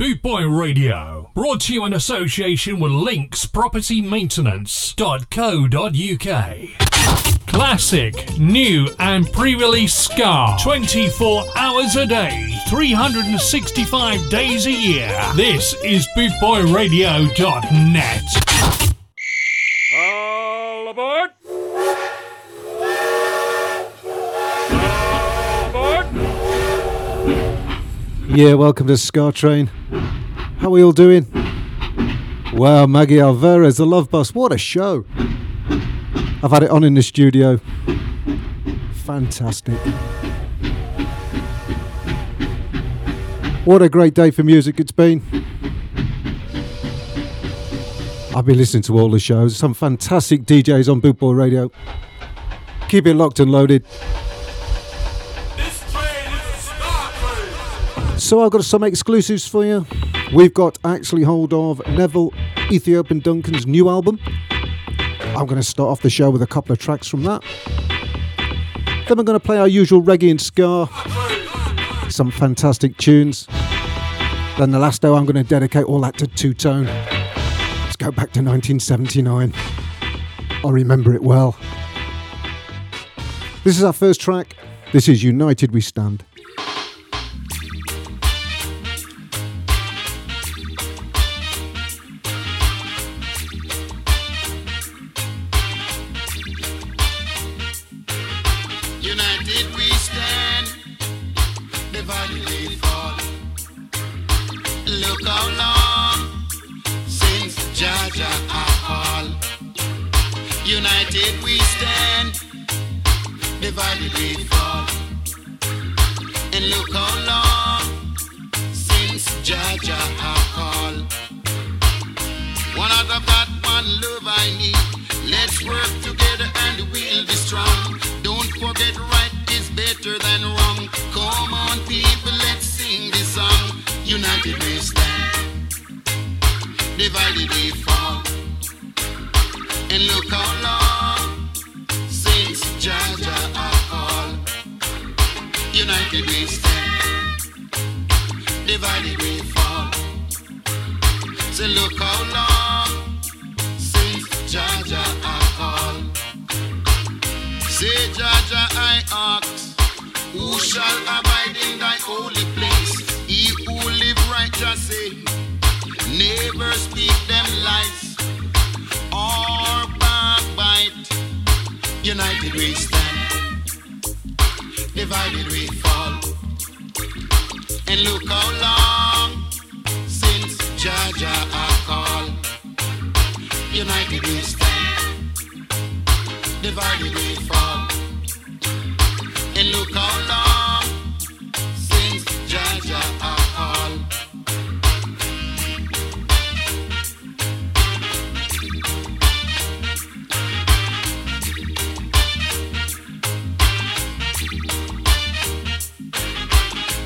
Boot Boy Radio, brought to you in association with Lynx Property Maintenance.co.uk. Classic, new and pre-release ska, 24 hours a day, 365 days a year. This is bootboyradio.net. All aboard! Yeah, welcome to Scar Train. How are we all doing? Wow, Maggie Alvarez, the Love Bus, what a show. I've had it on in the studio. Fantastic. What a great day for music it's been. I've been listening to all the shows, some fantastic DJs on Boot Boy Radio. Keep it locked and loaded. So I've got some exclusives for you. We've got actually hold of Neville Ethiopian Duncan's new album. I'm going to start off the show with a couple of tracks from that. Then we're going to play our usual reggae and ska. Some fantastic tunes. Then the last hour I'm going to dedicate all that to two-tone. Let's go back to 1979. I remember it well. This is our first track. This is United We Stand. United we stand, divided we fall. And look how long since Jah Jah I call. One out of that, one love I need. Let's work together and we'll be strong. Don't forget right is better than wrong. Come on people, let's sing this song. United we stand, divided we fall. And look how long since Jah Jah I call. United we stand, divided we fall. So look how long since Jah Jah I call. Say Jah Jah I ask, who shall abide in thy holy place? He who live righteous say, never speak them lies. Or backbite. United we stand, divided we fall. And look how long since Jah Jah I call. United we stand, divided we fall. And look how long since Jah Jah I call.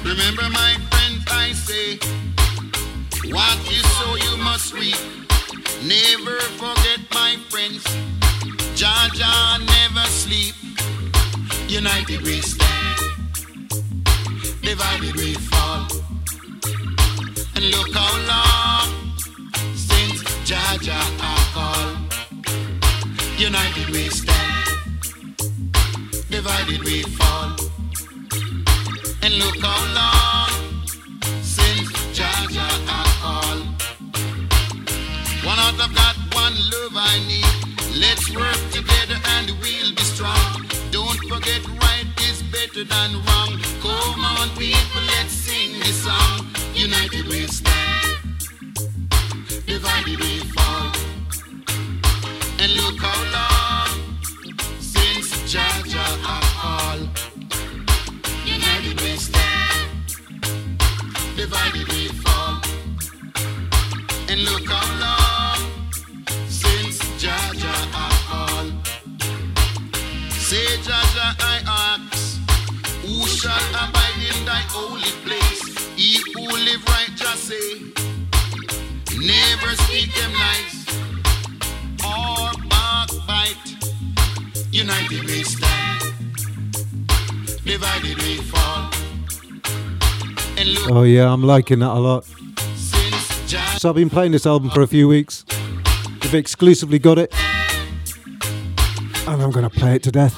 Remember my friends, I say, what you sow you must reap. Never forget my friends, Jah Jah never sleep. United we stand, divided we fall. And look how long since Jah Jah I call. United we stand, divided we fall. And look how long since Jah Jah I call. One out of God, one love I need. Let's work together and we'll be strong. Don't forget right is better than wrong. Come on people, let's sing this song. United we stand, divided we fall. And look how long since Jah Jah I call. United we stand, divided we fall. And look how long since Jah Jah I call. Say Jah Jah I ask, who shall abide in thy holy place? He who live righteous say, never speak them lies or backbite. United we stand, divided we fall. Oh yeah, I'm liking that a lot. Yes, I've been playing this album for a few weeks. I've exclusively got it. And I'm going to play it to death.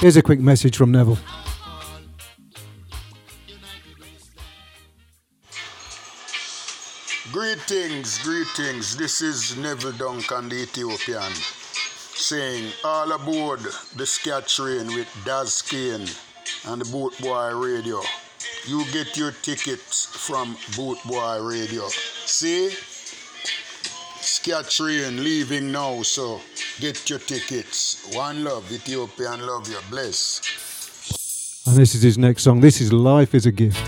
Here's a quick message from Neville. Greetings. This is Neville Duncan, the Ethiopian, saying all aboard the Scat Train with Daz Kane and the Boot Boy Radio. You get your tickets from Boot Boy Radio. See? Scat Train leaving now, so get your tickets. One love, Ethiopian love you. Bless. And this is his next song. This is Life is a Gift.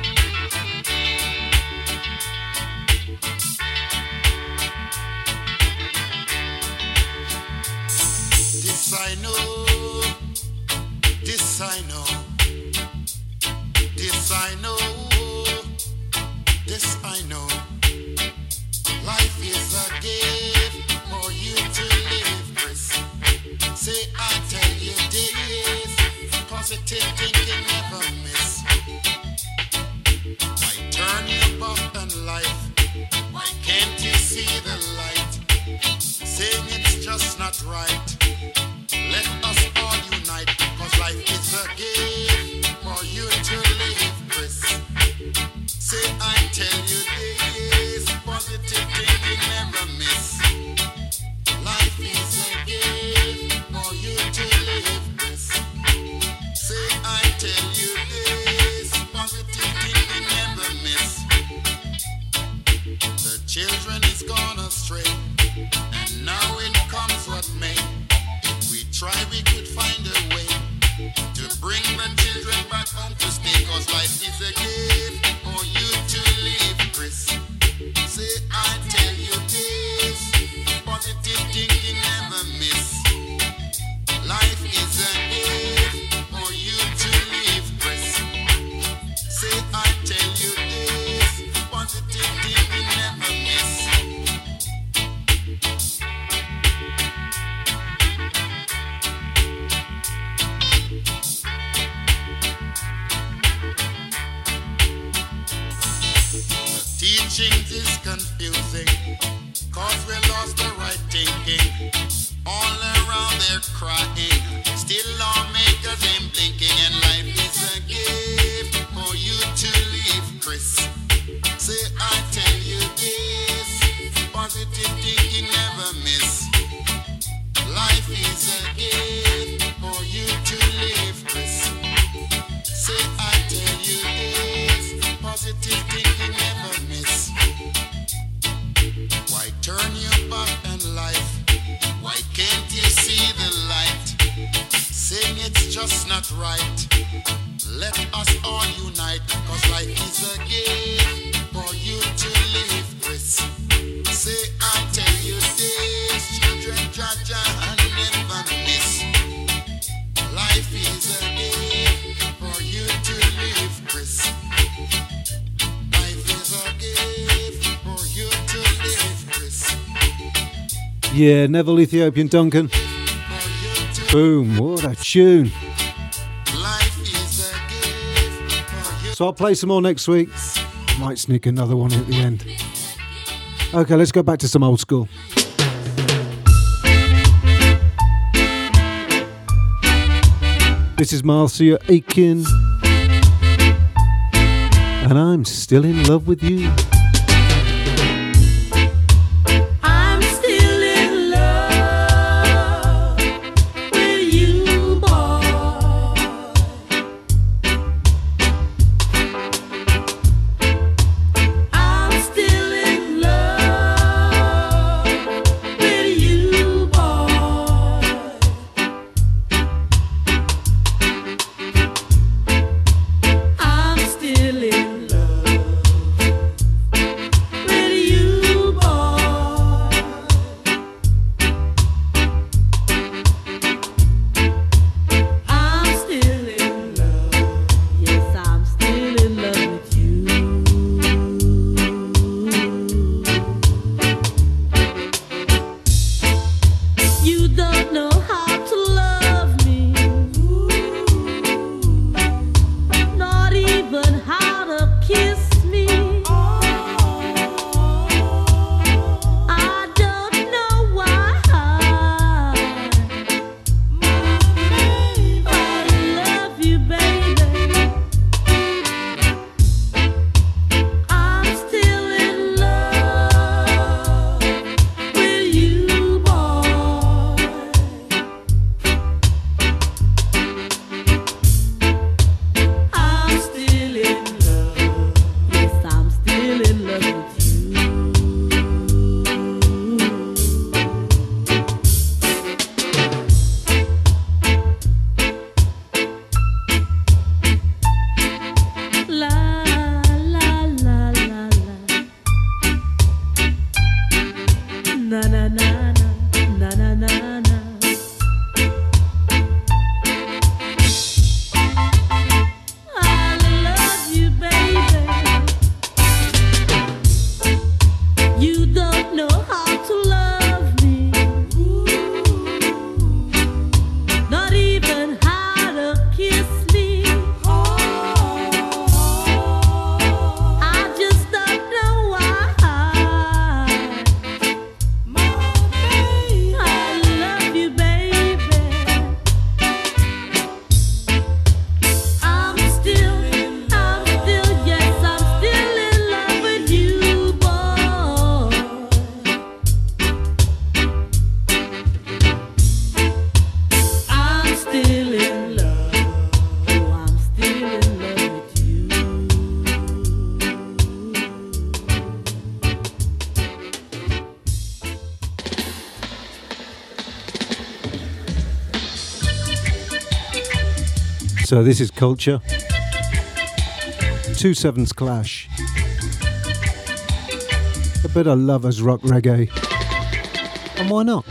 Yeah, Neville Ethiopian Duncan. Boom, what a tune. So I'll play some more next week. Might sneak another one at the end. Okay, let's go back to some old school. This is Marcia Aitken. And I'm still in love with you. So this is Culture. 2 7's Clash. A bit of lovers rock reggae. And why not?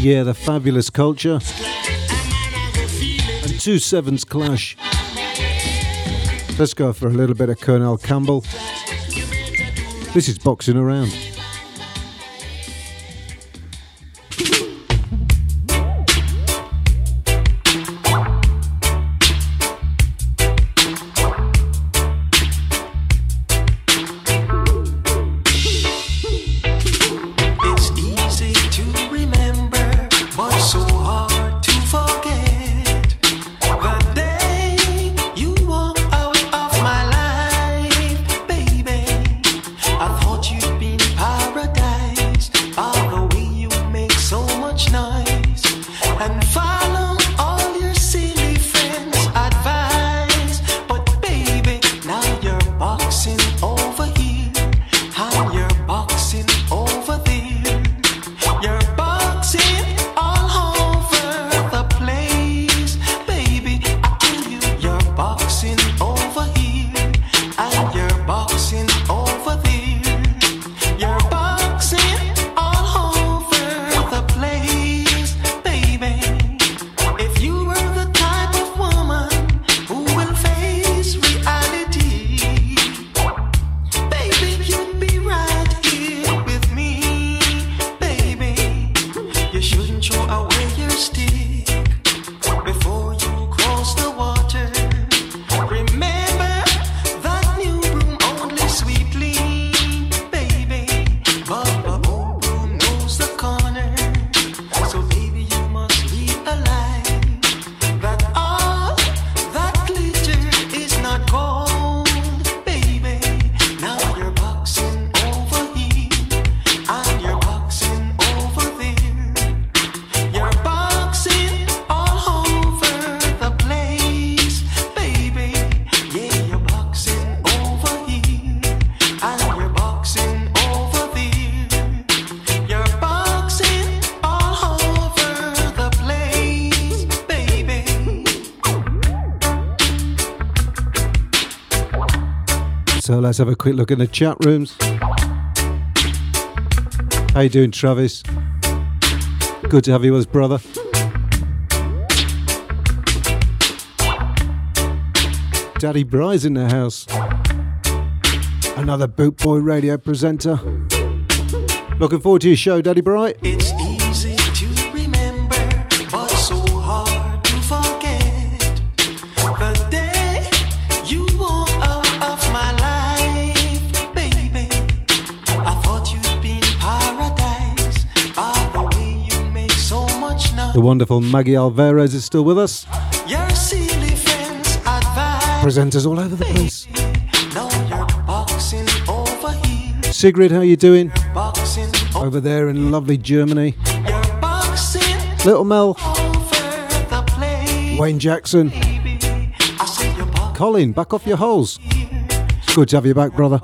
Yeah, the fabulous Culture and 2 7's Clash. Let's go for a little bit of Colonel Campbell. This is Boxing Around. You've been So let's have a quick look in the chat rooms. How you doing, Travis? Good to have you with us, brother. Daddy Bry's in the house. Another Boot Boy Radio presenter. Looking forward to your show, Daddy Bry. It's easy to remember, but so hard to forget. The day you were out of my life, baby. I thought you'd be in paradise. By the way, you make so much noise. The wonderful Maggie Alvarez is still with us. Your silly friends advise. Presenters all over the place. Sigrid, how you doing? Boxing over there in lovely Germany. Little Mel. Wayne Jackson. Colin, back off your holes. It's good to have you back, brother.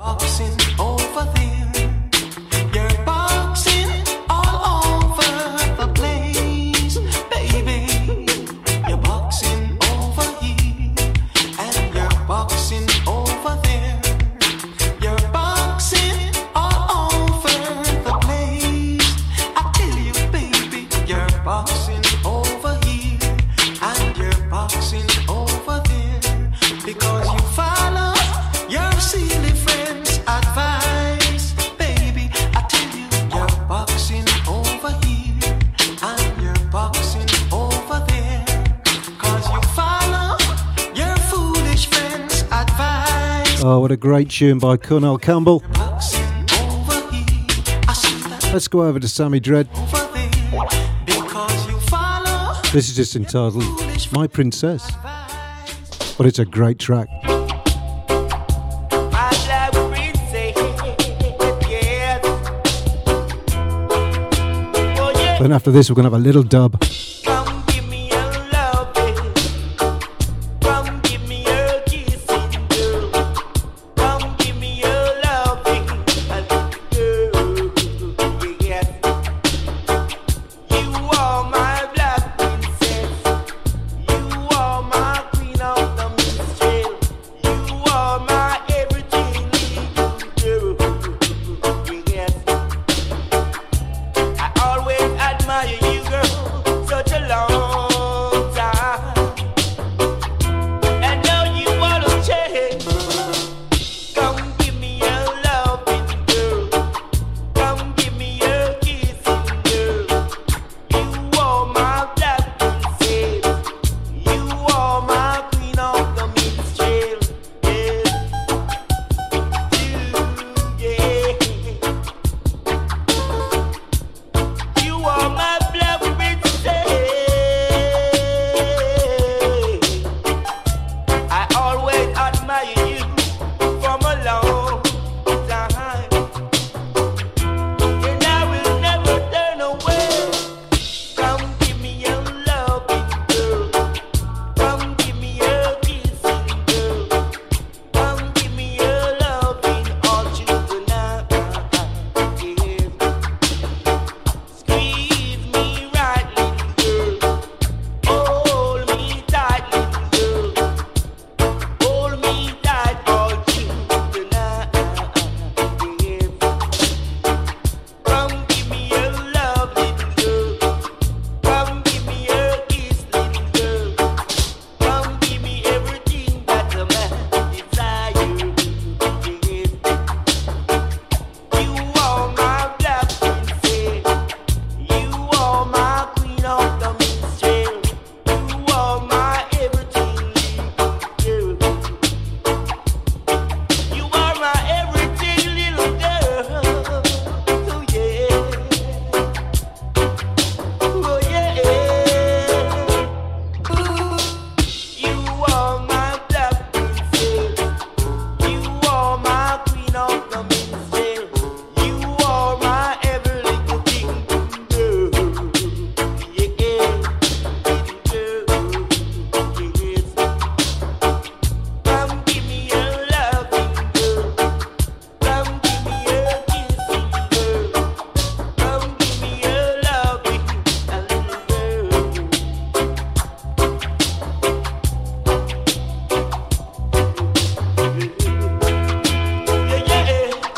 Oh, what a great tune by Cornell Campbell. Let's go over to Sammy Dredd. This is just entitled My Princess, but it's a great track. Then after this, we're going to have a little dub. Such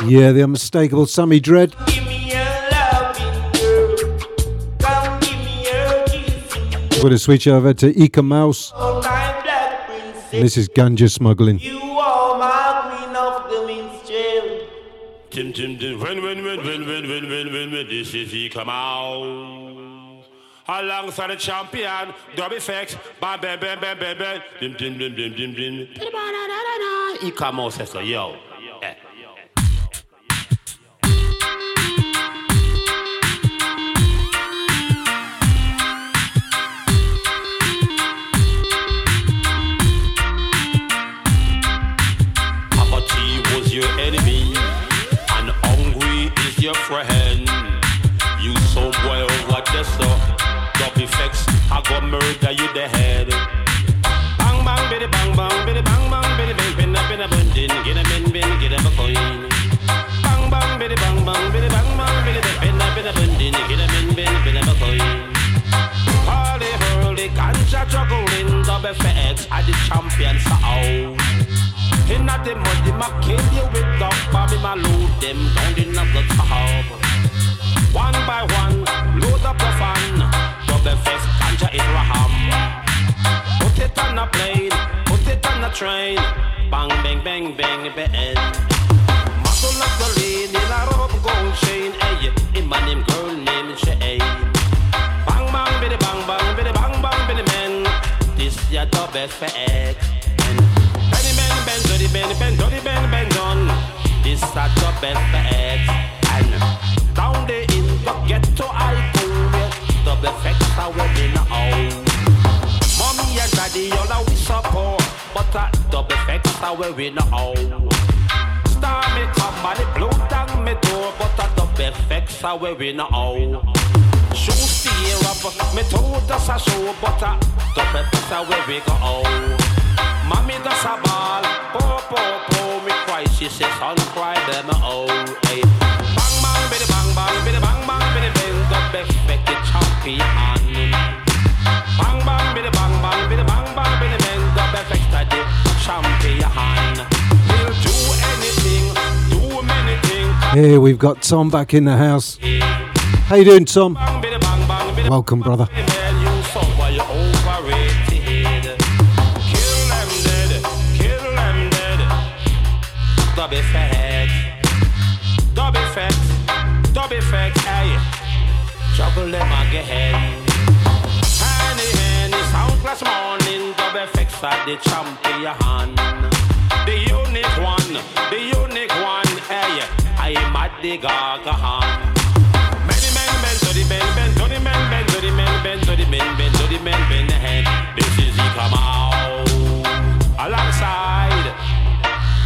Yeah, the unmistakable Sammy Dredd. We're going to switch over to Eek-A-Mouse. And this is Ganja Smuggling. Tim Tim Tim, when, this is Eek-A-Mouse. Alongside the champion, Dobby Fex, bam, bam, bam, bam, bam, bam, Tim Tim Tim Tim Tim Tim. Eek-A-Mouse says, yo. Your friend, you so well what the stuff. Double effects, I go murder you the head. Bang bang, bitty bang bang, bitty bang bang, bitty bang, bin up in a bundin, get a bin, get a coin. Bang bang, bitty bang bang, bitty bang bang, bitty bang, bin up in a bundin, get a bin, bin up a coin. Holy holy, ganja juggling, double effects, I the champion sound. In a dem mud, dem a kill you with dog, but me ma load them down in a blood tub. One by one, load up the fan. Double fist, ganja in Raham. Put it on a plane, put it on a train. Bang, bang, bang, bang, bang. Muscle up the lane in a rope gold chain. Hey, in my name, girl name Shay. Bang, bang, bitty, bang, bang, bitty, bang, bang, bitty, man. This ya double fist. Bend, dirty bend, bend, dirty bend, bend on. This at the best for X. And down there in the ghetto I go with the effects I went in the own. Mommy and daddy all I wish support, but that double effects I will win the own. Star me come and it blow down me door, but that double effects I will win the own. Shoes the air up, me told us I show, but that double effects I will win the own. Mommy does a ball, po po po, me cry, she says, son cry, them all, hey. Bang bang, bitty bang bang, bitty bang bang, bitty bang, the best fake champion. Bang bang, bitty bang bang, bitty bang bang, bitty bang, the best fake champion. He'll do anything, do many things. Here we've got Tom back in the house. How you doing, Tom? Welcome, brother. Double effects, hey. Trouble them again. Hand in hand, it's sound class morning. Double effects are the champion. The unique one, hey. I am at the Gaga hand. Many men bend to the men, bend to the men, bend to the men, bend to the men, bend to the men, bend the head. This is the come out. Alongside.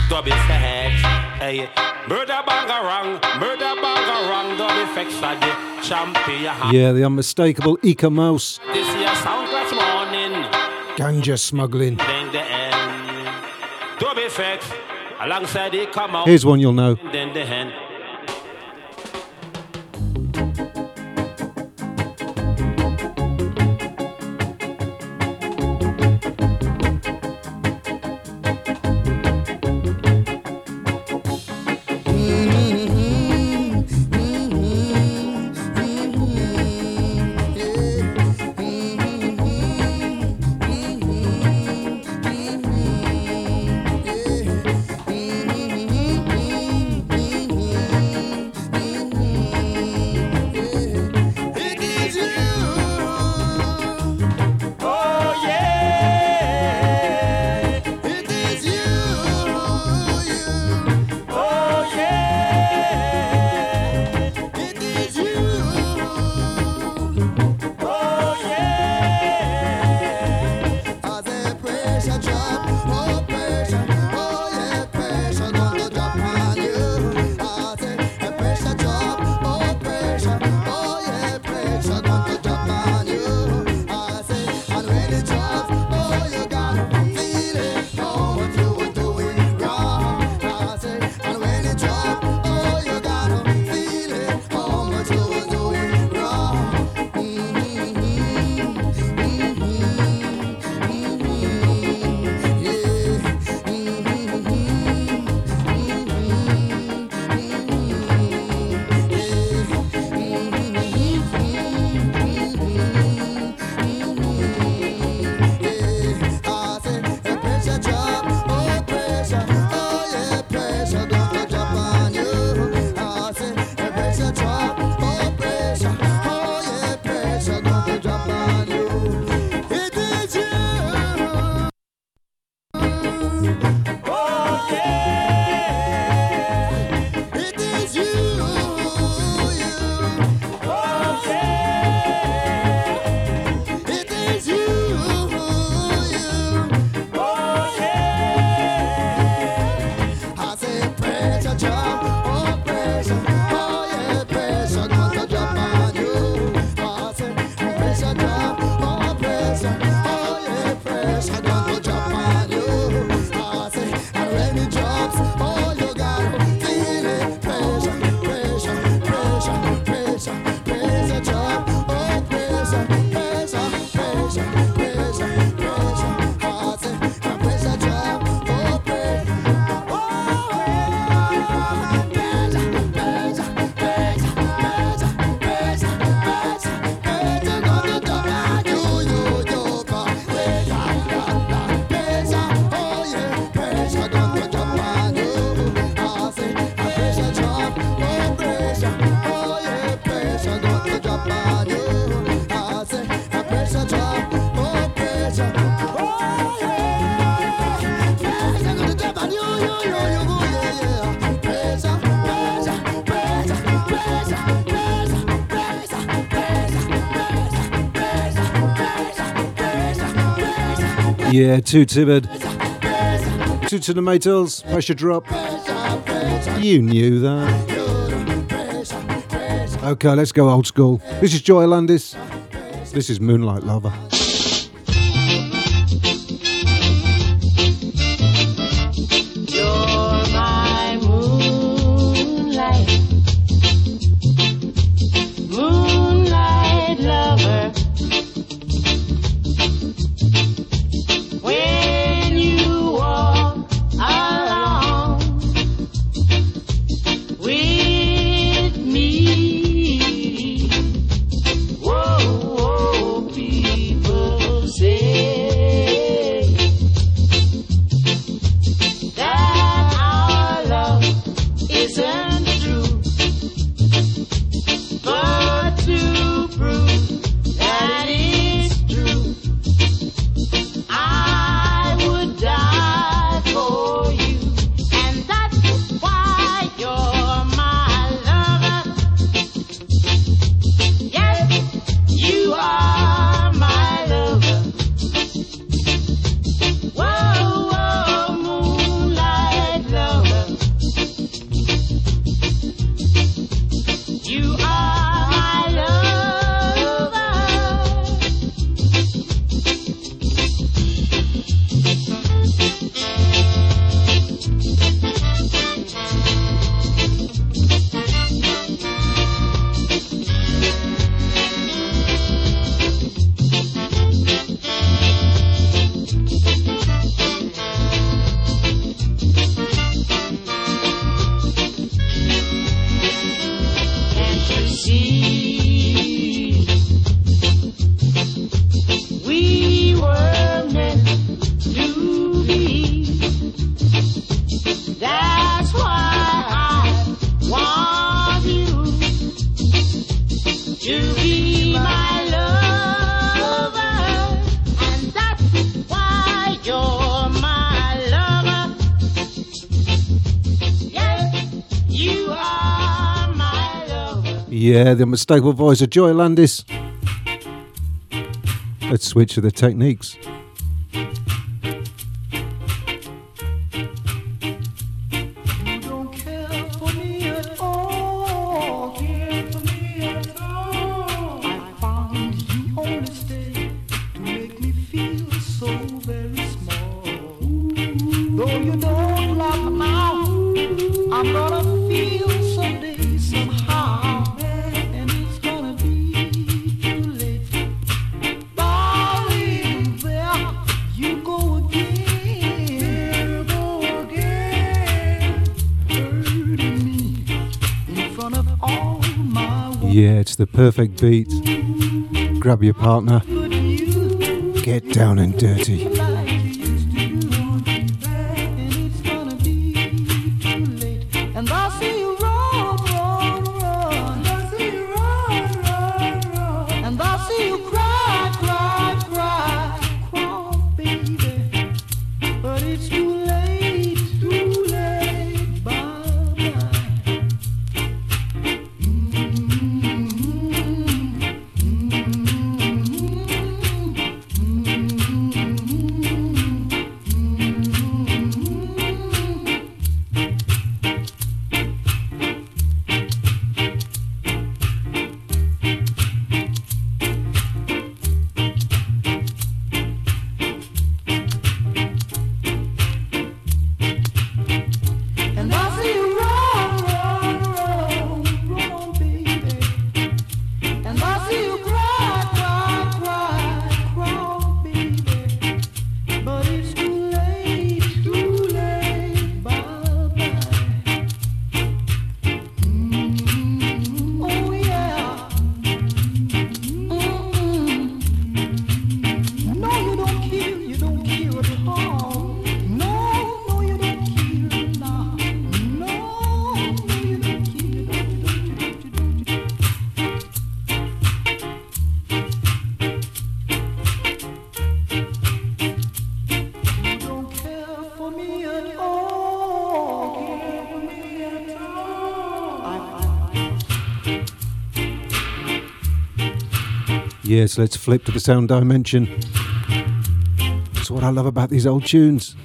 Double effects, hey. Murder bangarang, double effects are the champion. Yeah, the unmistakable Eek-A-Mouse. This is your sound class morning. Ganja smuggling. Then the end. Double effects, alongside Eek-A-Mouse. Here's one you'll know. Then the end. Yeah, too timid. Two to the Maytals, Pressure Drop. You knew that. Okay, let's go old school. This is Joy Landis. This is Moonlight Lover. Yeah, the unmistakable voice of Joy Landis. Let's switch to the techniques. The perfect beat. Grab your partner, get down and dirty. Yes, let's flip to the sound dimension. That's what I love about these old tunes.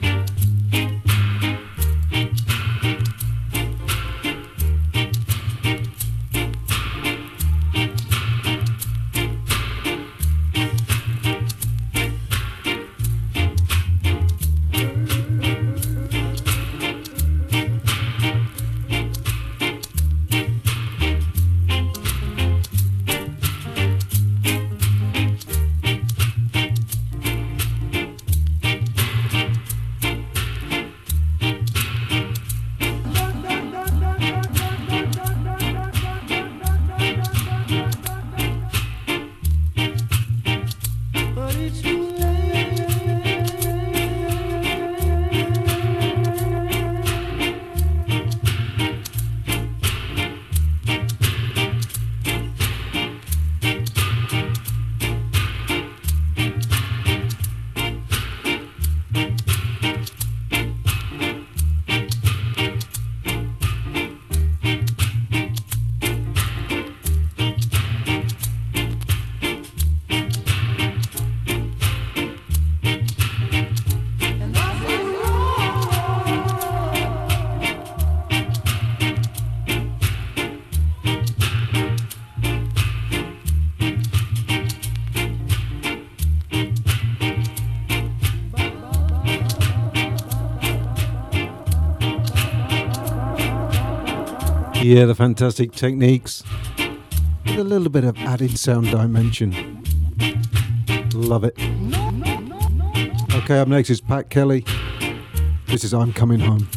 Yeah, the fantastic techniques with a little bit of added sound dimension. Love it. Okay, up next is Pat Kelly. This is I'm Coming Home.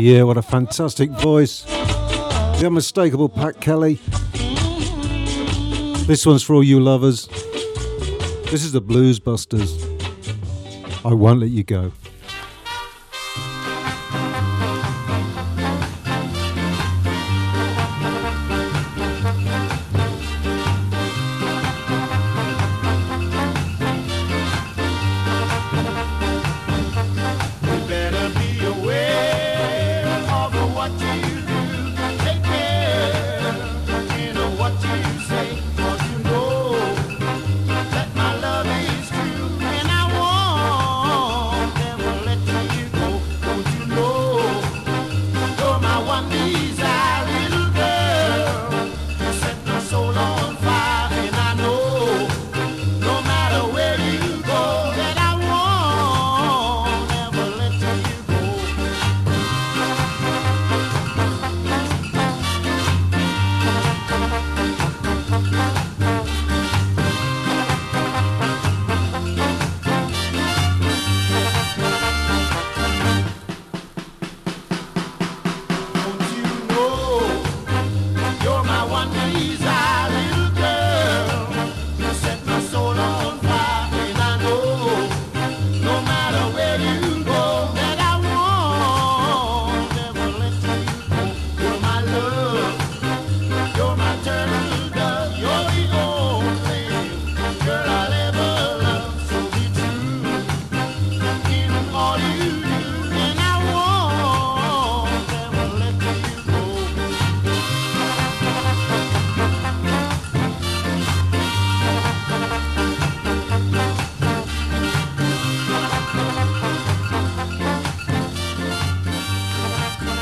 Yeah, what a fantastic voice. The unmistakable Pat Kelly. This one's for all you lovers. This is the Blues Busters. I Won't Let You Go.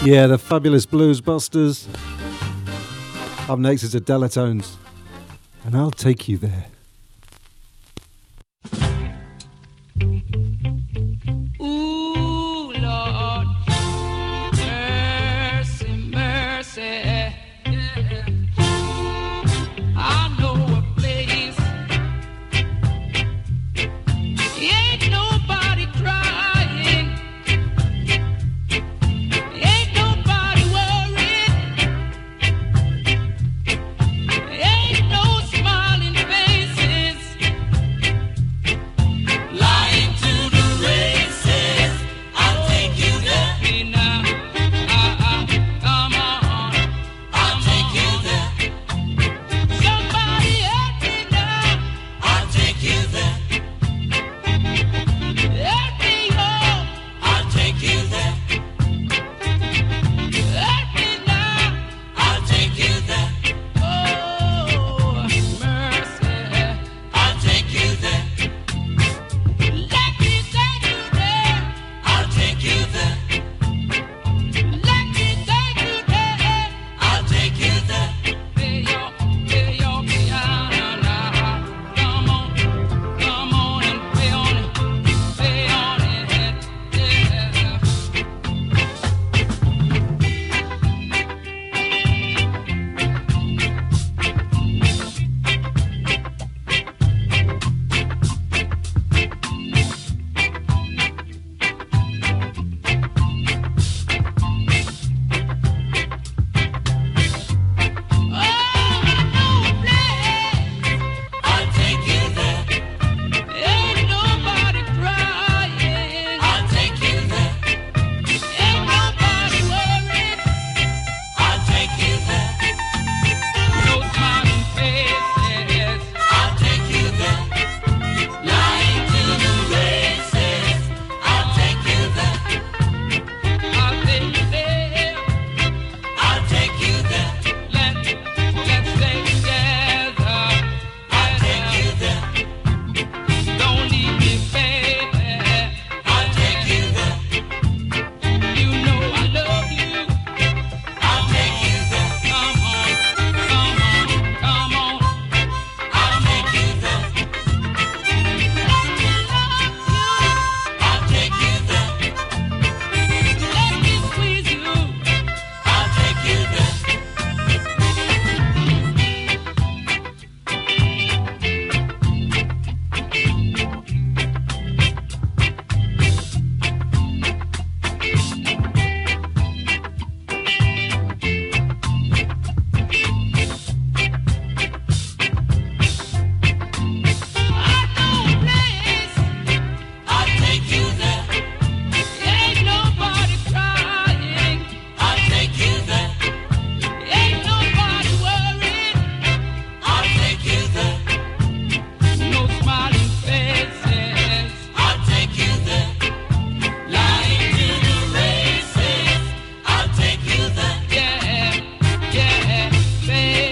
Yeah, the fabulous Blues Busters. Up next is the Delatones, and I'll take you there. Face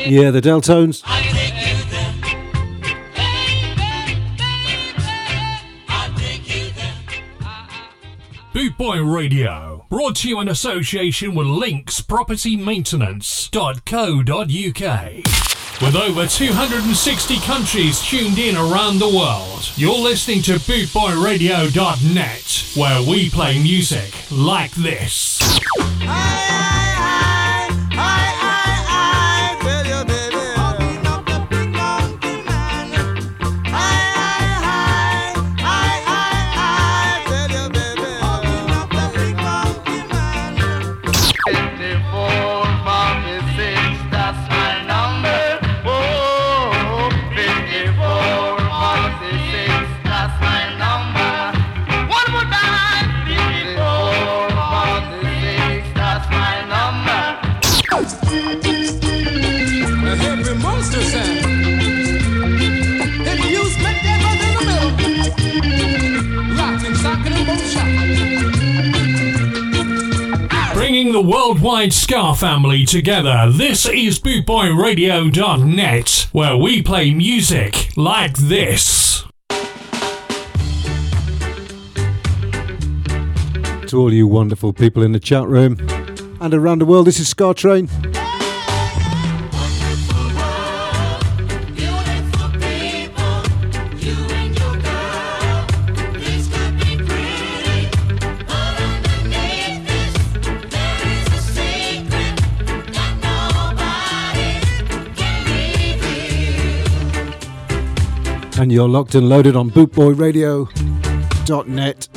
Yeah, the Deltones. Boot Boy Radio, brought to you in association with Lynx Property Maintenance.co.uk. With over 260 countries tuned in around the world, you're listening to BootboyRadio.net, where we play music like this. The worldwide ska family together. This is BootboyRadio.net, where we play music like this. To all you wonderful people in the chat room and around the world, this is Ska Train. And you're locked and loaded on bootboyradio.net.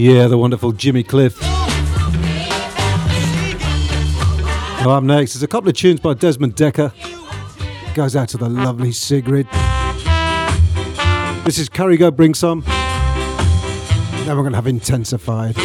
Yeah, the wonderful Jimmy Cliff. Well, up next is a couple of tunes by Desmond Dekker. Goes out to the lovely Sigrid. This is Carrie Go Bring Some. Then we're going to have Intensified.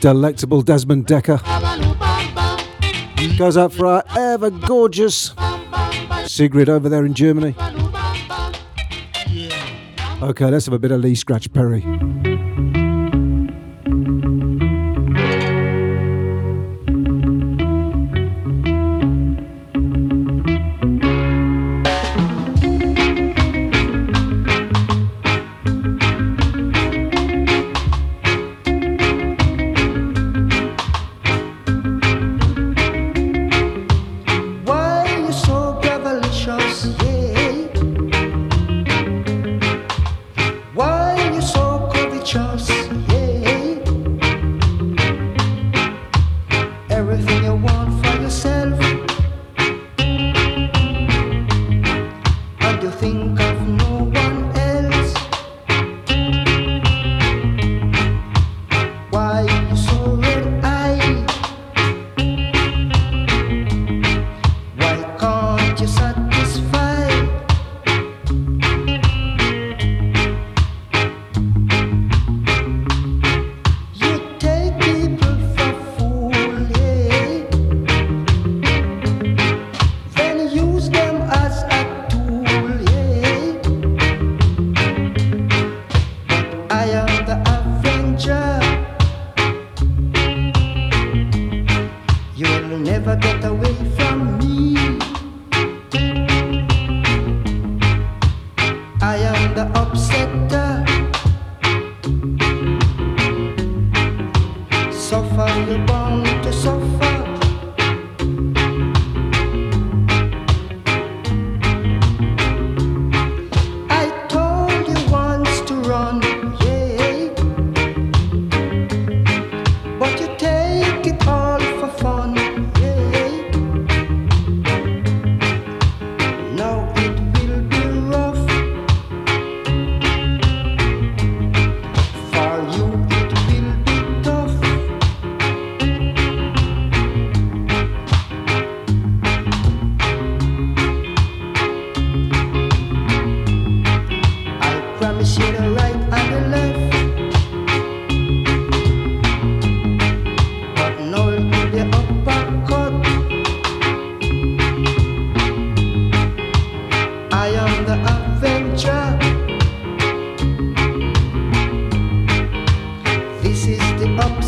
Delectable Desmond Dekker goes out for our ever gorgeous Sigrid over there in Germany. Okay, let's have a bit of Lee Scratch Perry.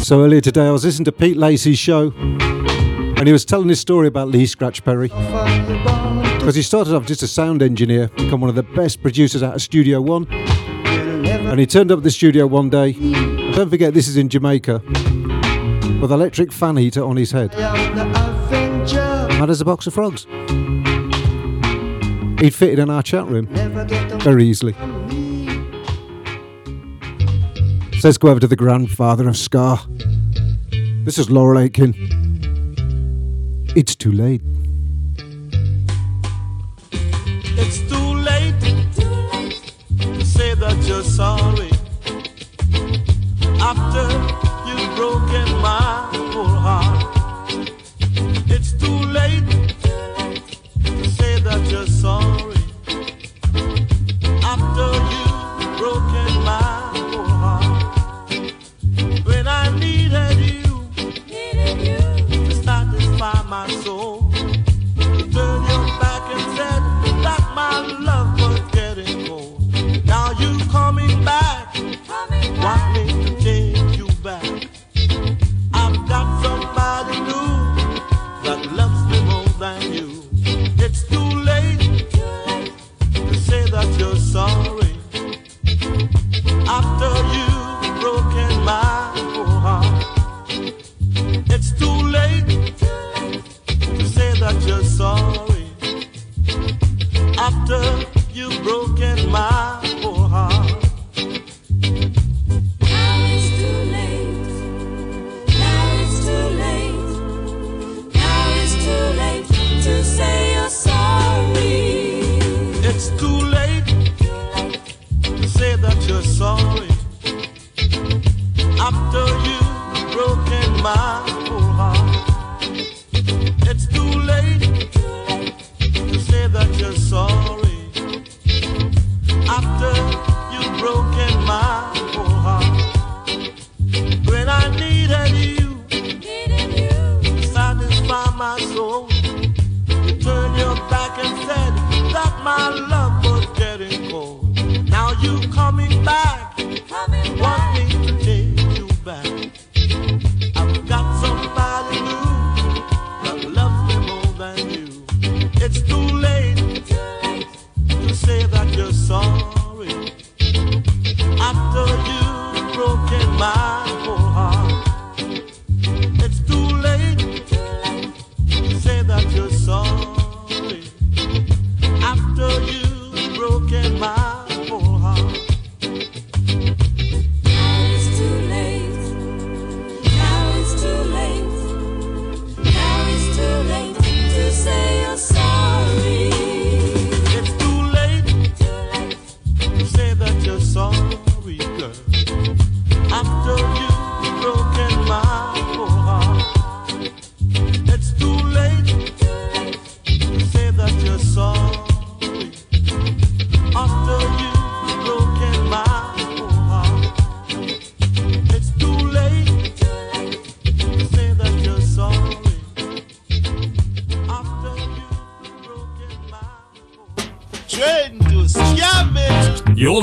So earlier today I was listening to Pete Lacey's show and he was telling his story about Lee Scratch Perry, because he started off just a sound engineer, become one of the best producers out of Studio One, and he turned up at the studio one day and Don't forget, this is in Jamaica, with electric fan heater on his head. Mad as a box of frogs. He'd fit it in our chat room very easily. So let's go over to the grandfather of ska. This is Laurel Aitken. It's too late. It's too late to say that you're sorry after you've broken my whole heart. It's too late to say that you're sorry after you've broken my whole heart. When I needed you to satisfy my soul, you turned your back and said that my love was getting old. Now you coming back. Want me to take you back? I've got somebody new that loves me more than you. It's too late to say that you're sorry after you've broken my whole heart. It's too late to say that you're sorry after you've broken my whole heart. To say you're sorry. It's too late to say that you're sorry after you've broken my whole heart. It's too late to say that you're sorry after you've broken my whole heart. When I needed you to satisfy my soul, turned your back and said that my love was getting cold. Now you coming back. Want me to take you back? I've got somebody new that loves me more than you. It's too late to say that you're sorry after you've broken my whole heart. It's too late to say that you're sorry after you've broken my whole heart. Now it's too late to say you're sorry. It's too late to say that you're sorry, girl, after you've broken my whole heart. It's too late to say that you're sorry after you've broken my whole heart. It's too late to say that you're sorry after you've broken my whole heart. You're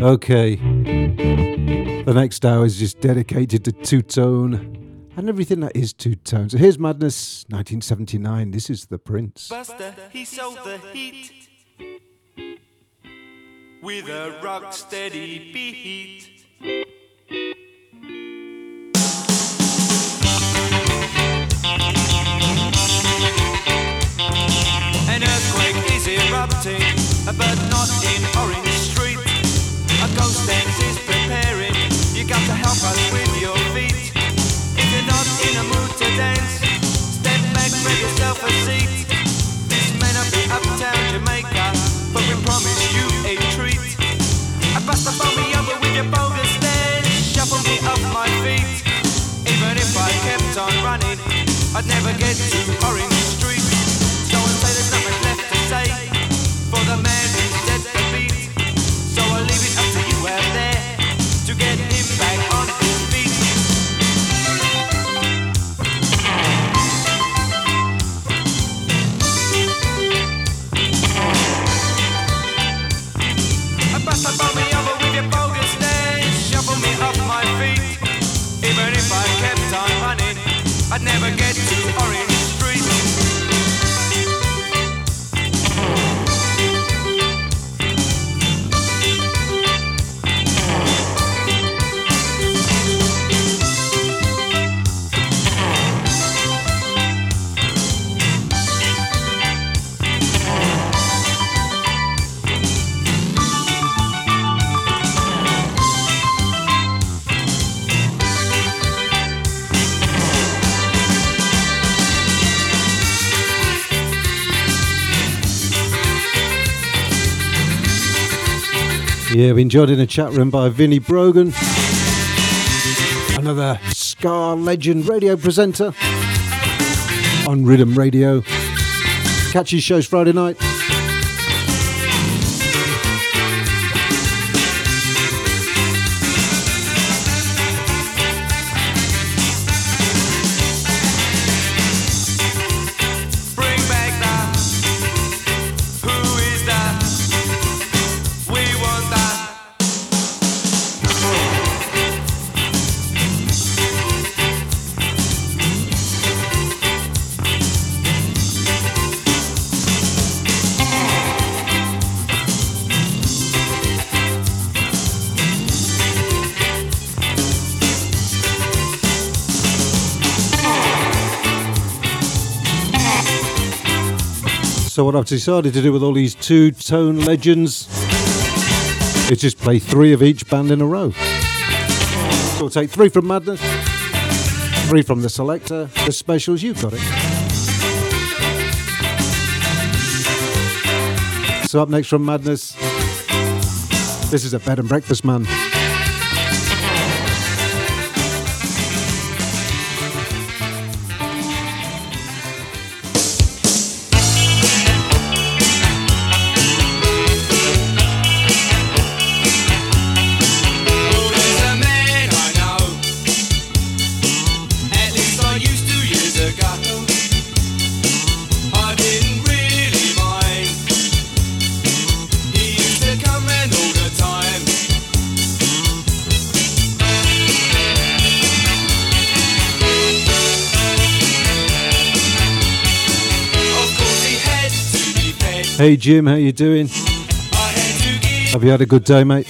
Okay, the next hour is just dedicated to two-tone and everything that is two-tone. So here's Madness, 1979. This is The Prince. Buster, he sold the heat with a rock-steady beat. An earthquake is erupting, but not in Orange Street. A ghost dance is preparing, you got to help us with your feet. If you're not in a mood to dance, step back, grab yourself a seat. This may not be uptown Jamaica, but we promise you a treat. I bust a bummy over with your bogus dance, shuffle me off my feet. Even if I kept on running, I'd never Yeah, been joined in the chat room by Vinnie Brogan, another ska legend radio presenter on Rhythm Radio. Catch his shows Friday night. So what I've decided to do with all these two-tone legends is just play three of each band in a row. So we'll take three from Madness, three from The Selector, The Specials, you've got it. So up next from Madness, this is a Bed and Breakfast Man. Hey Jim, how you doing? Have you had a good day, mate?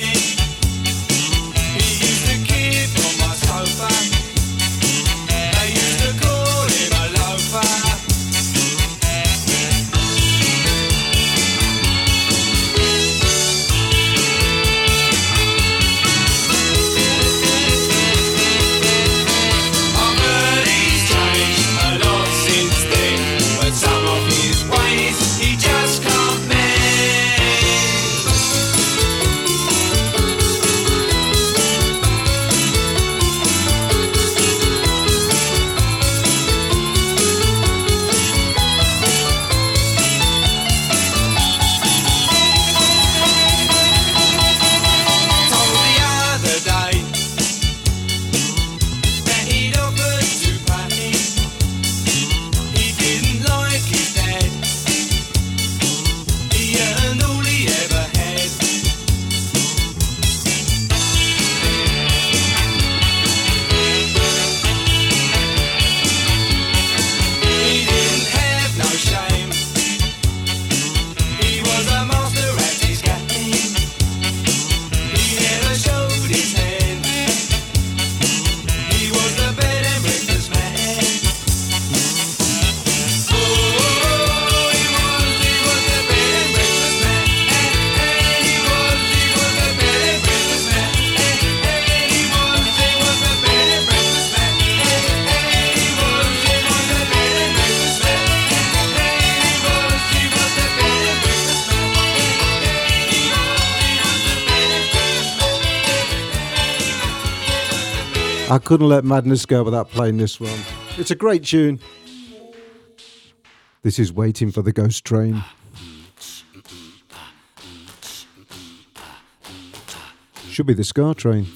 I couldn't let Madness go without playing this one. It's a great tune. This is Waiting for the Ghost Train. Should be the Scar Train.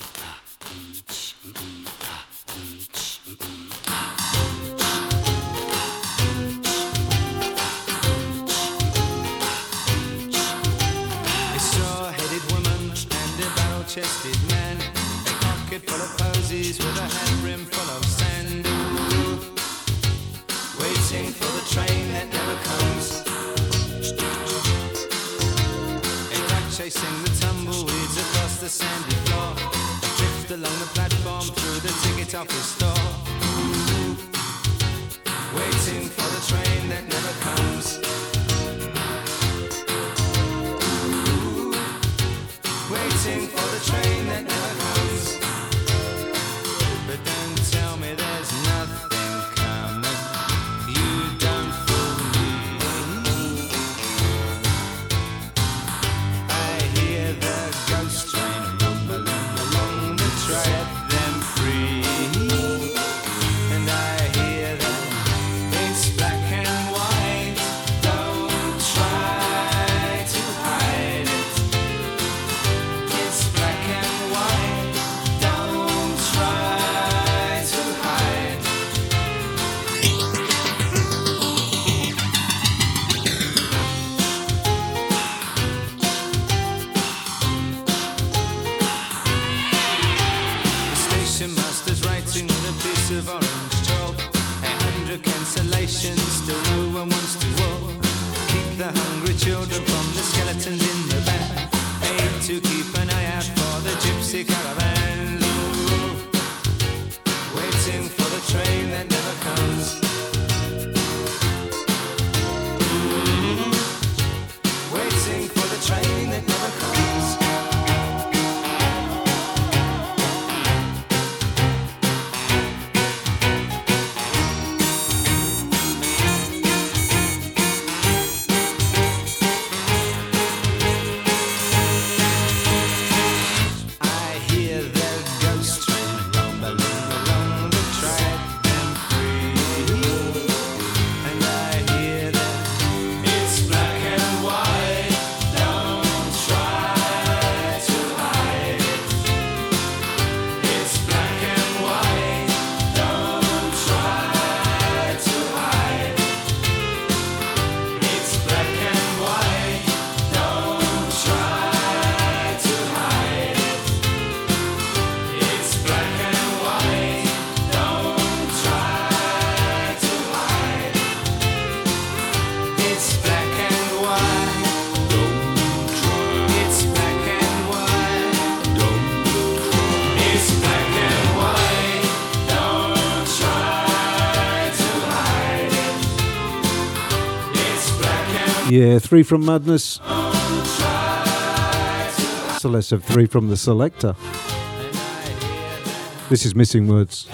Yeah, three from Madness. So let's have three from the Selector. This is Missing Words.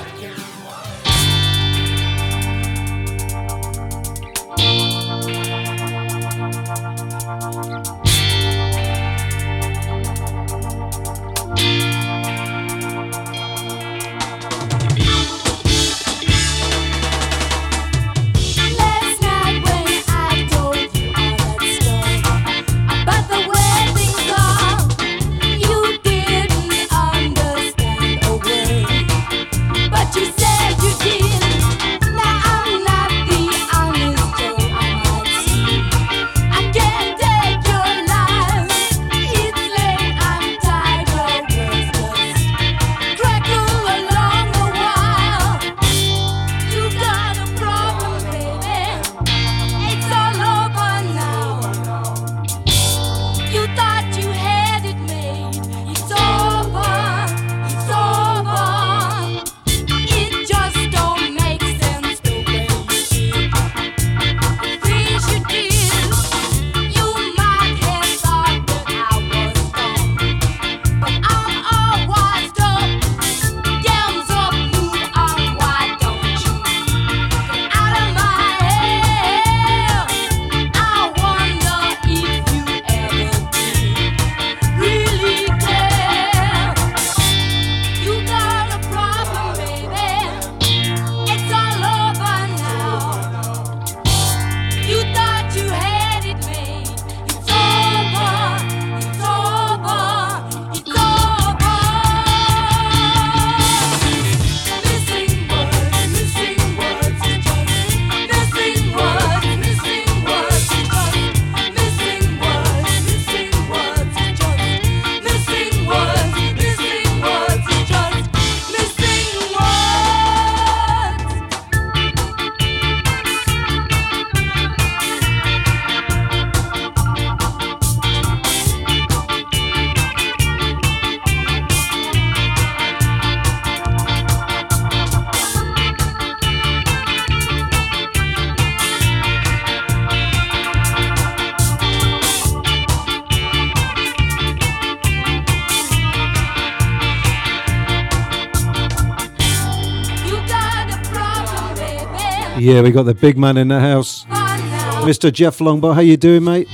Yeah, we got the big man in the house, Mr. Jeff Longbar. How you doing, mate?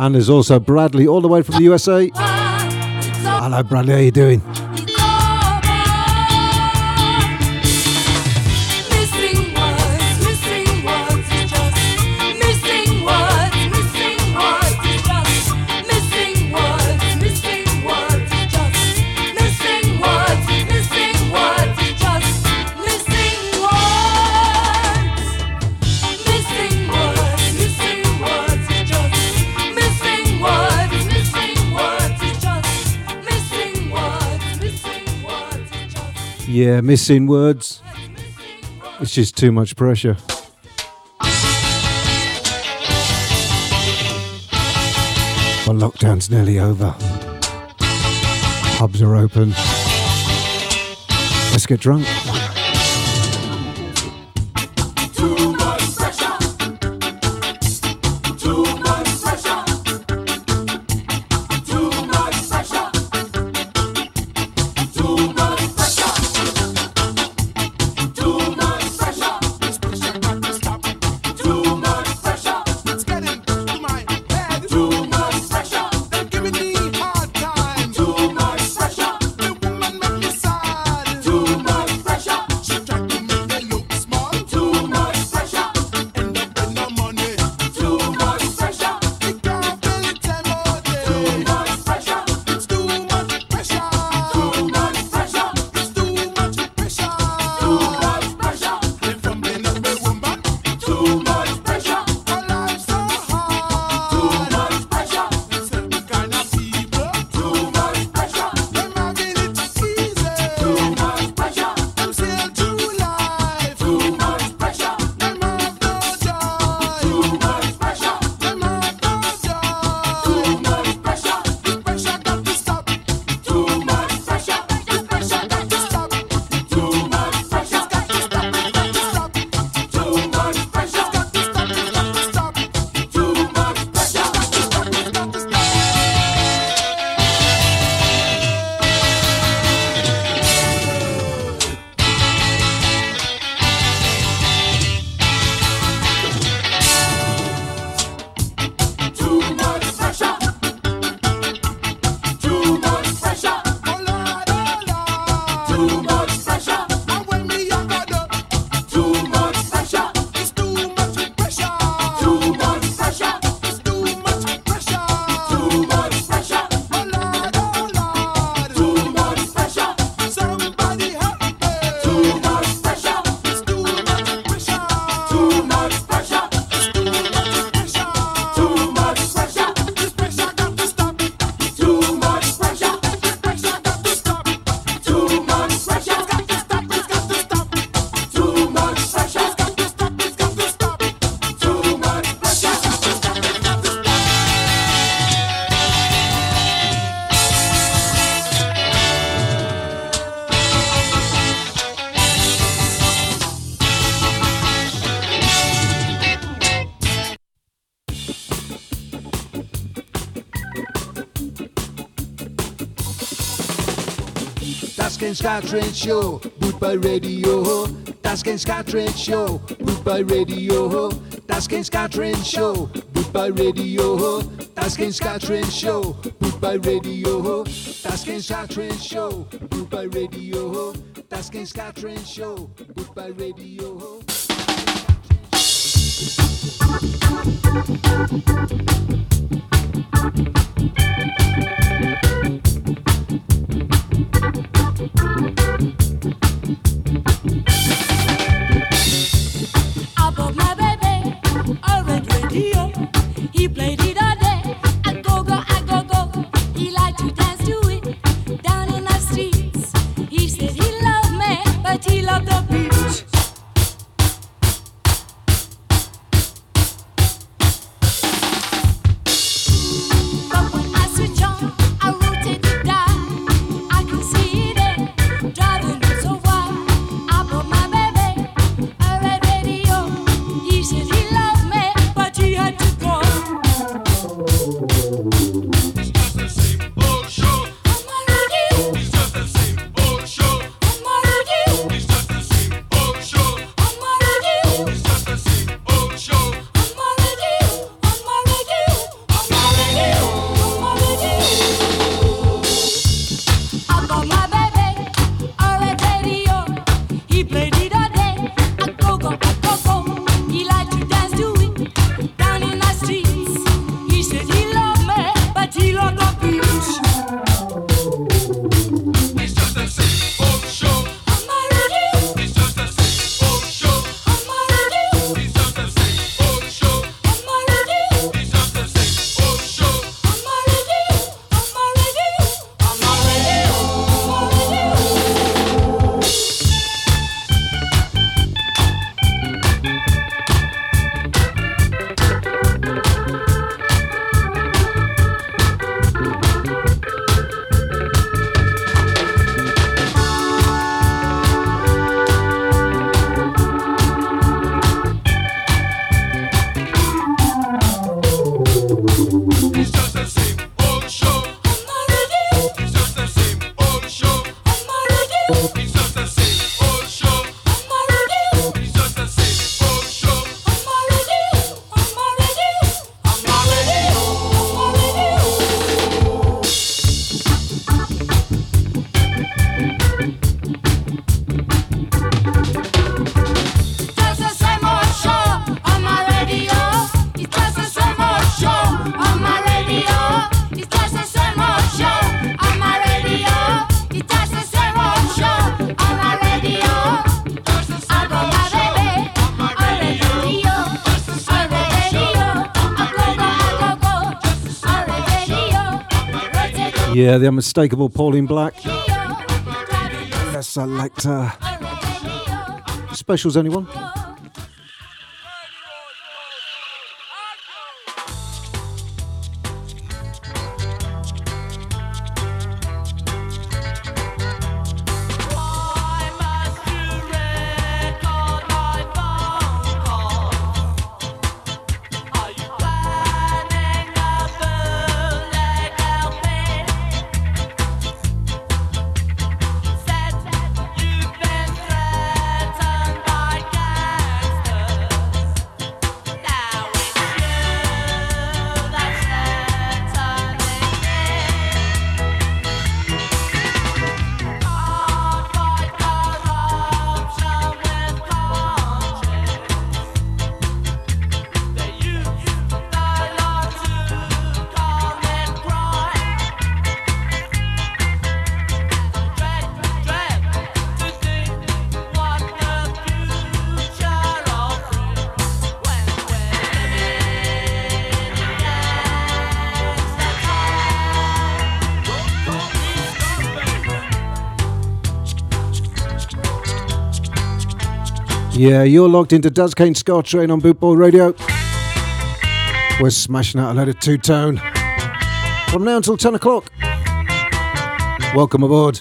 And there's also Bradley, all the way from the USA. Hello, Bradley. How you doing? Yeah, missing words. It's just too much pressure. But lockdown's nearly over. Pubs are open. Let's get drunk. Scattering show, Boot Boy Radio. Daz Kane Scattering show, Boot Boy Radio. Daz Kane Scattering show, Boot Boy Radio. Daz Kane Scattering show, Boot Boy Radio. Daz Kane Scattering show, Boot Boy Radio. Daz Kane Scattering show, Boot Boy Radio. Yeah, the unmistakable Pauline Black. The Selector. Specials, anyone? Yeah, you're locked into Daz Kane Scar Train on Boot Boy Radio. We're smashing out a load of two-tone from now until 10 o'clock. Welcome aboard.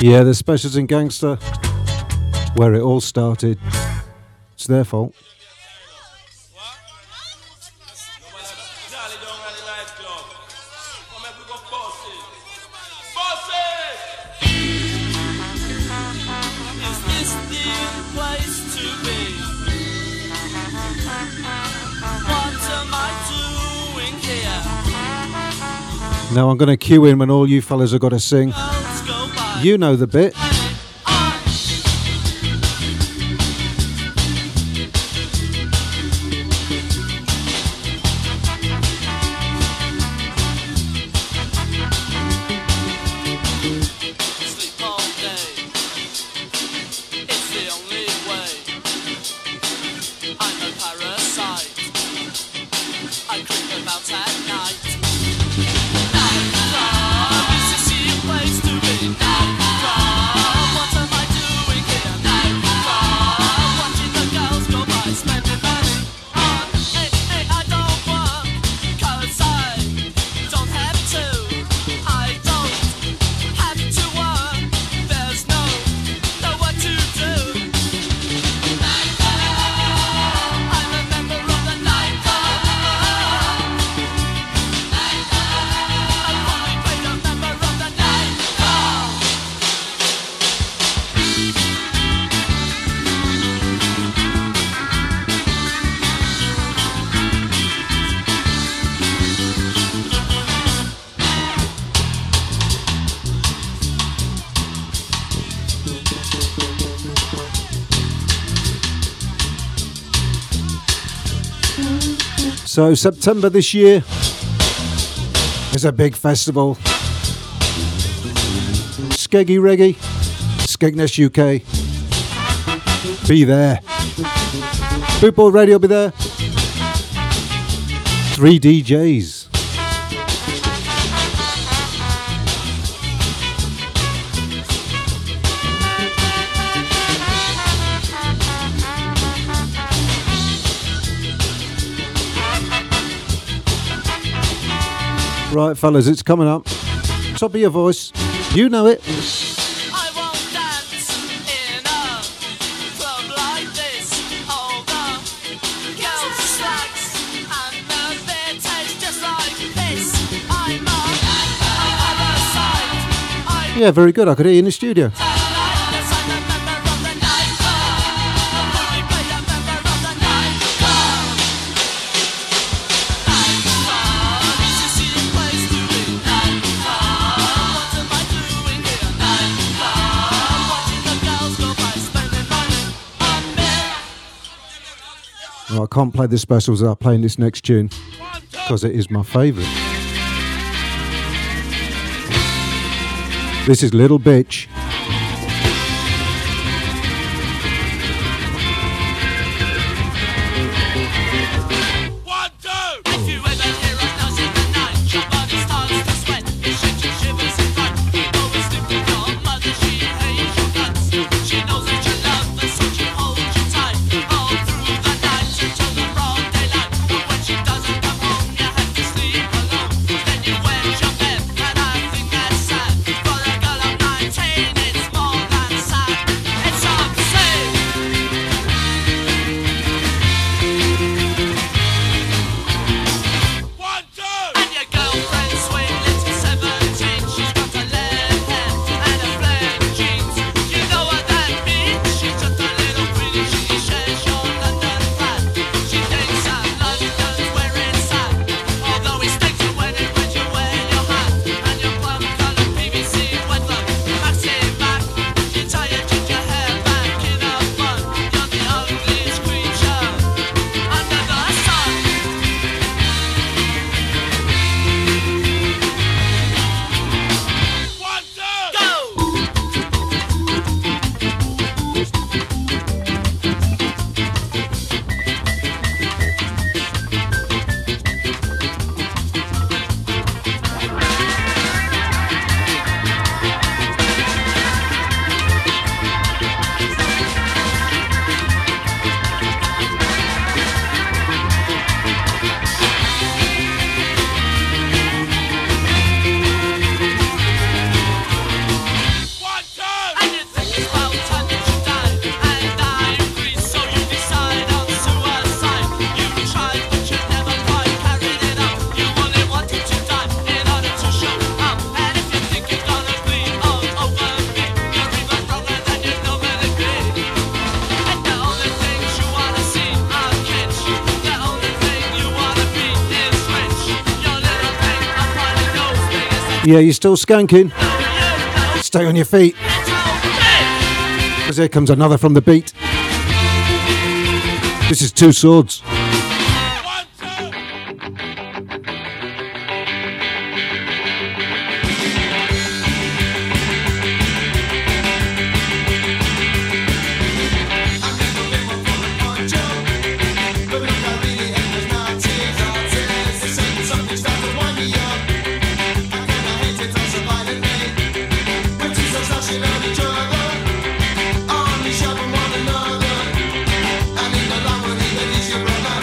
Yeah, the Specials in Gangster, where it all started. It's their fault. Now I'm going to cue in when all you fellas have got to sing. You know the bit. So September this year is a big festival. Skeggy Reggy, Skegness, UK. Be there. Bootball Radio will be there. 3 DJs. Right, fellas, it's coming up. Top of your voice. You know it. Yeah, very good. I could hear you in the studio. I can't play The Specials without playing this next tune because it is my favourite. This is Little Bitch. Yeah, you're still skanking. Stay on your feet. Because here comes another from the beat. This is Two Swords. Your brother.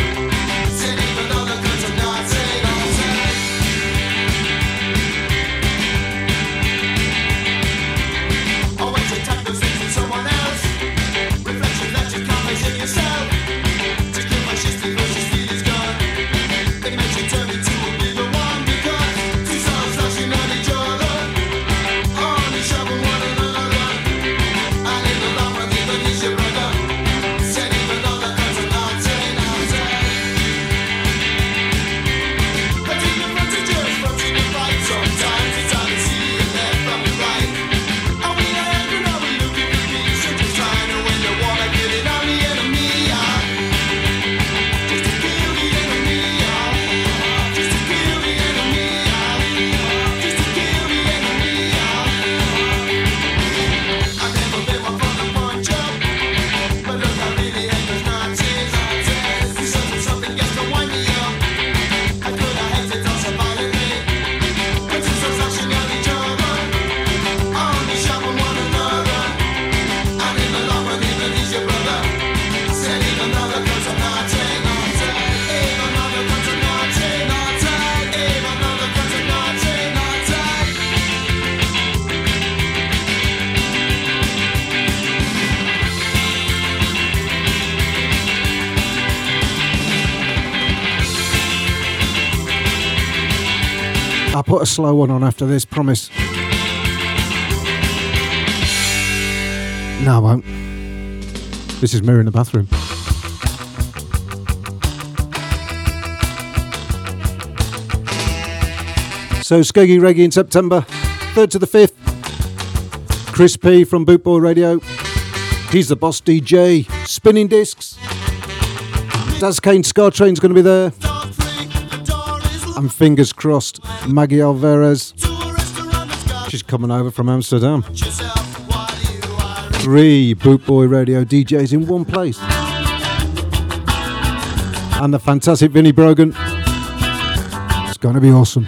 I'll put a slow one on after this, promise. No, I won't. This is Mirror in the Bathroom. So Skeggy Reggy in September, 3rd to the 5th. Chris P from Boot Boy Radio. He's the boss DJ. Spinning Discs. Daz Kane Scar Train's going to be there. And fingers crossed, Maggie Alvarez. She's coming over from Amsterdam. 3 Boot Boy Radio DJs in one place. And the fantastic Vinnie Brogan. It's going to be awesome.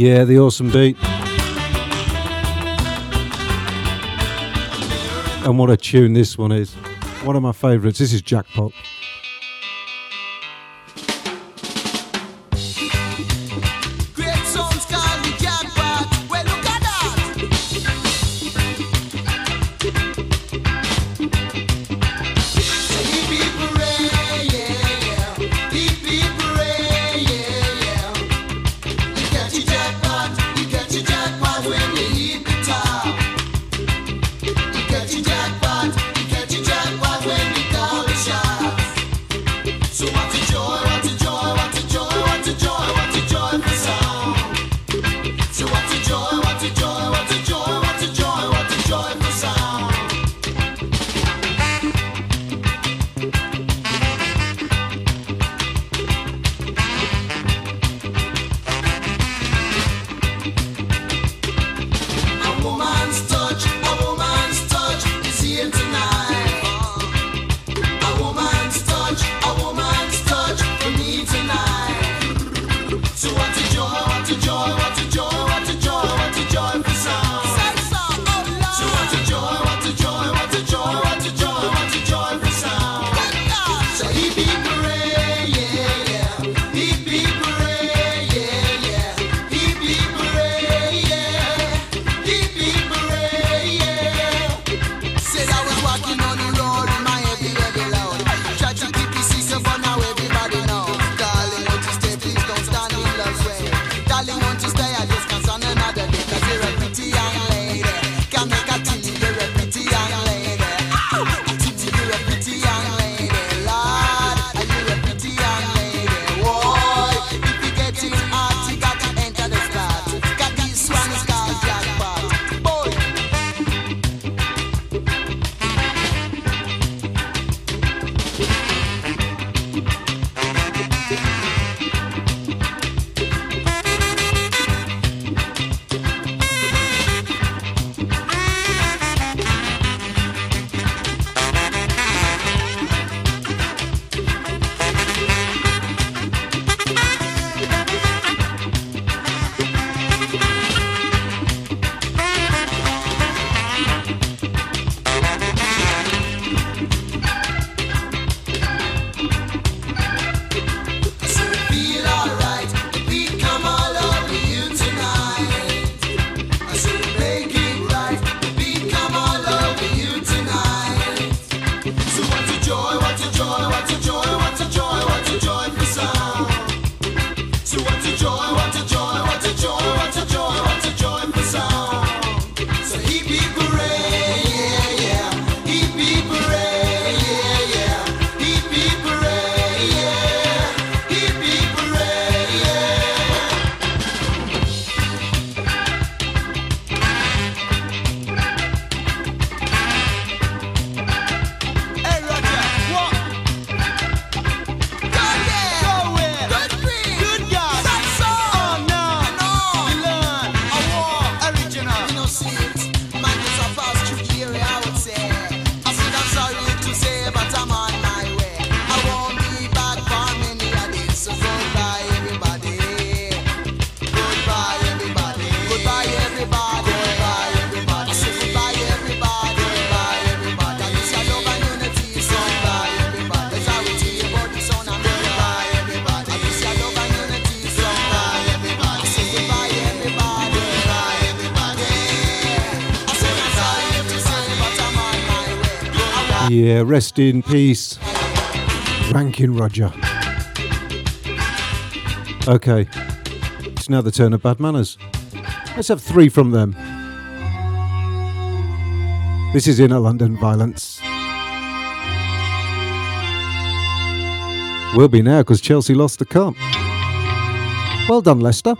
Yeah, the awesome beat. And what a tune this one is. One of my favourites. This is Jackpot. Jackpot, you catch a jackpot when you call the shots. Yeah, rest in peace, Ranking Roger. Okay, it's now the turn of Bad Manners. Let's have three from them. This is Inner London Violence. Will be now because Chelsea lost the cup. Well done, Leicester.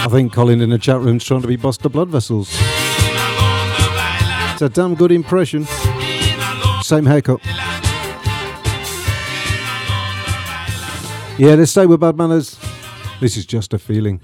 I think Colin in the chat room's trying to be Buster Bloodvessels. It's a damn good impression. Same haircut. Yeah, let's stay with Bad Manners. This is just a feeling.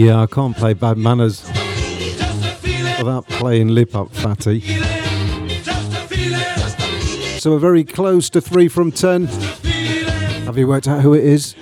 Yeah, I can't play Bad Manners without playing Lip Up Fatty. So we're very close to 3 from 10. Have you worked out who it is?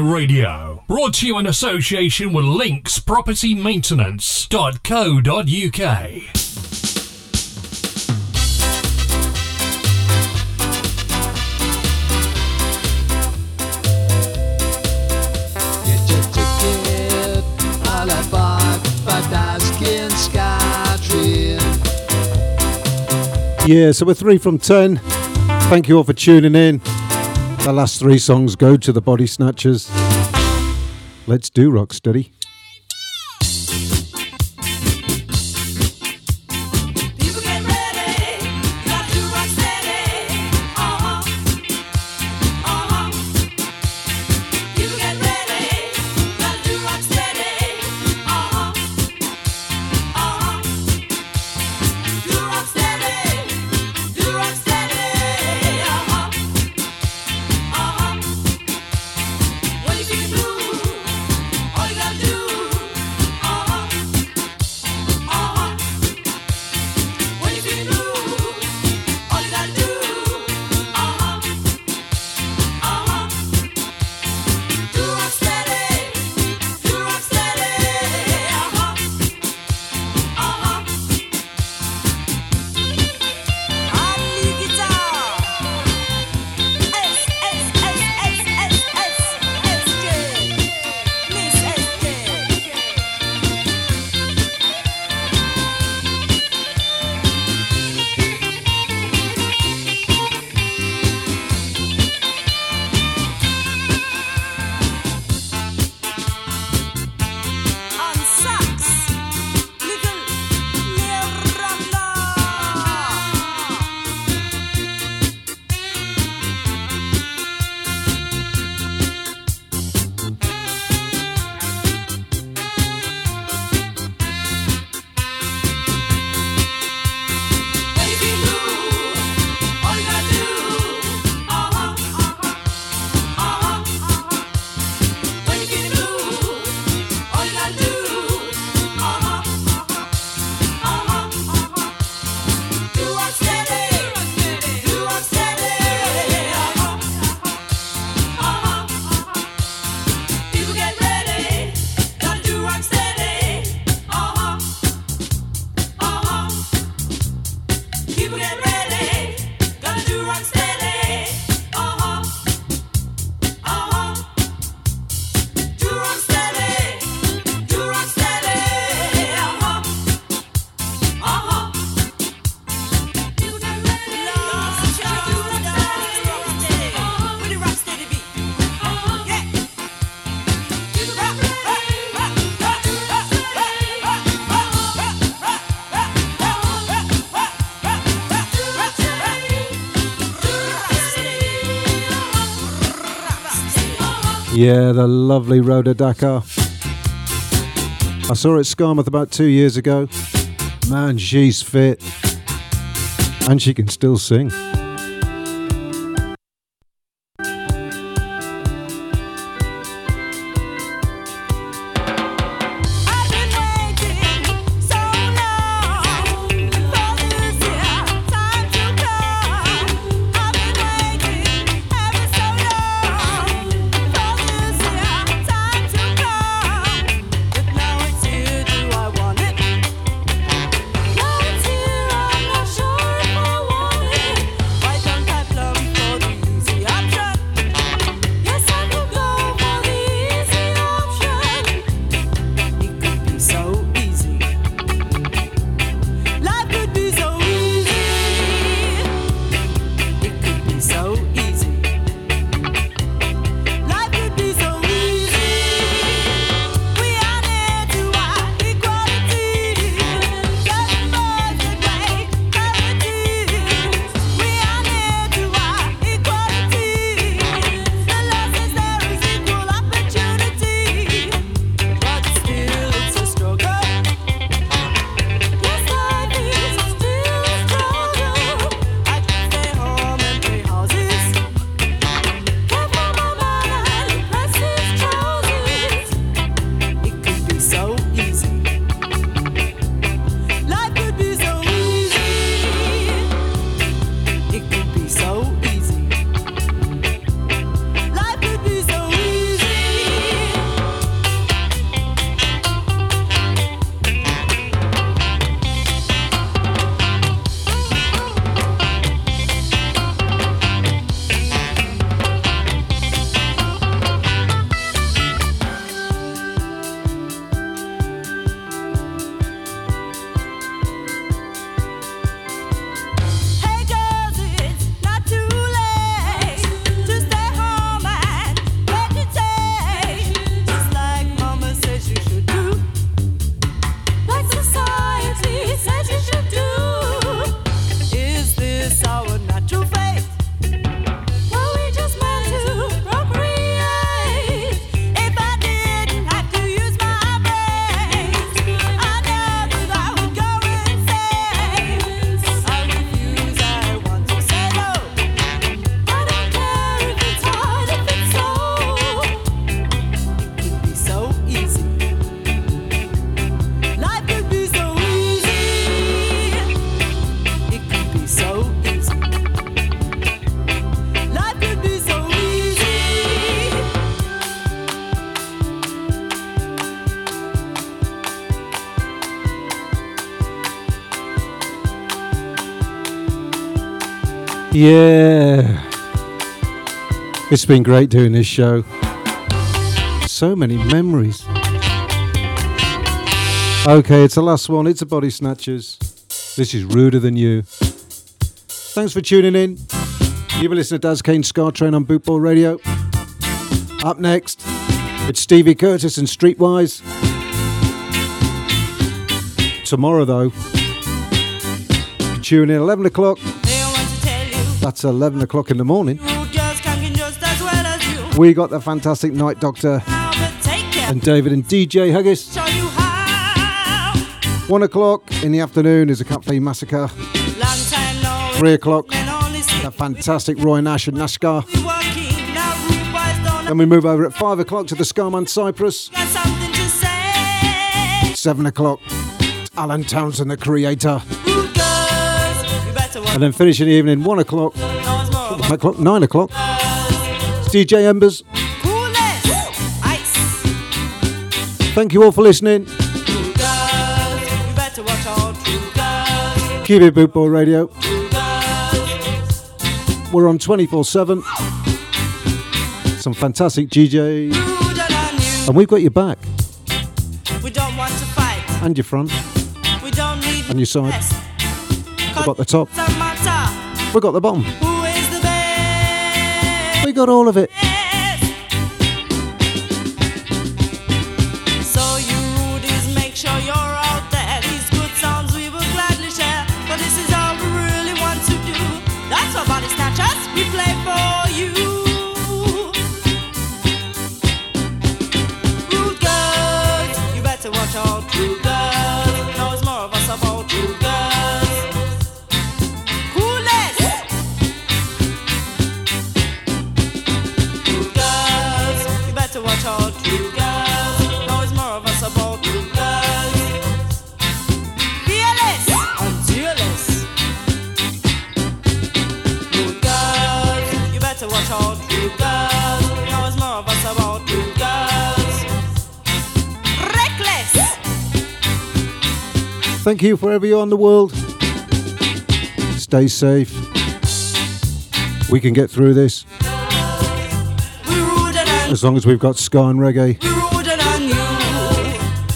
Radio, brought to you in association with Lynx Property Maintenance.co.uk. Yeah, so we're 3 from 10. Thank you all for tuning in. The last 3 songs go to the Body Snatchers. Let's do rock steady. I Yeah, the lovely Rhoda Dakar. I saw her at Skarmouth about 2 years ago. Man, she's fit. And she can still sing. Yeah, it's been great doing this show. So many memories. Okay, it's the last one. It's the Body Snatchers. This is Ruder Than You. Thanks for tuning in. You've been listening to Daz Kane's Scar Train on Boot Boy Radio. Up next, it's Stevie Curtis and Streetwise. Tomorrow, though, tune in 11 o'clock. That's 11 o'clock in the morning. We got the fantastic Night Doctor and David and DJ Huggis. 1 o'clock in the afternoon is a Cafe Massacre. 3 o'clock, the fantastic Roy Nash and NASCAR. Then we move over at 5 o'clock to the Scarman Cyprus. 7 o'clock, Alan Townsend, the creator. And then finishing the evening, 9 o'clock, it's DJ Embers. Thank you all for listening. Keep it Boot Boy Radio. We're on 24/7. Some fantastic DJs, and we've got your back. We don't want to fight. And your front. We don't need and your side. We've got the top. We've got the bottom. Who is the best? We got all of it. Thank you wherever you are in the world. Stay safe. We can get through this. As long as we've got ska and reggae,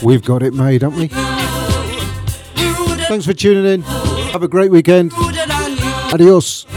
we've got it made, haven't we? Thanks for tuning in. Have a great weekend. Adios.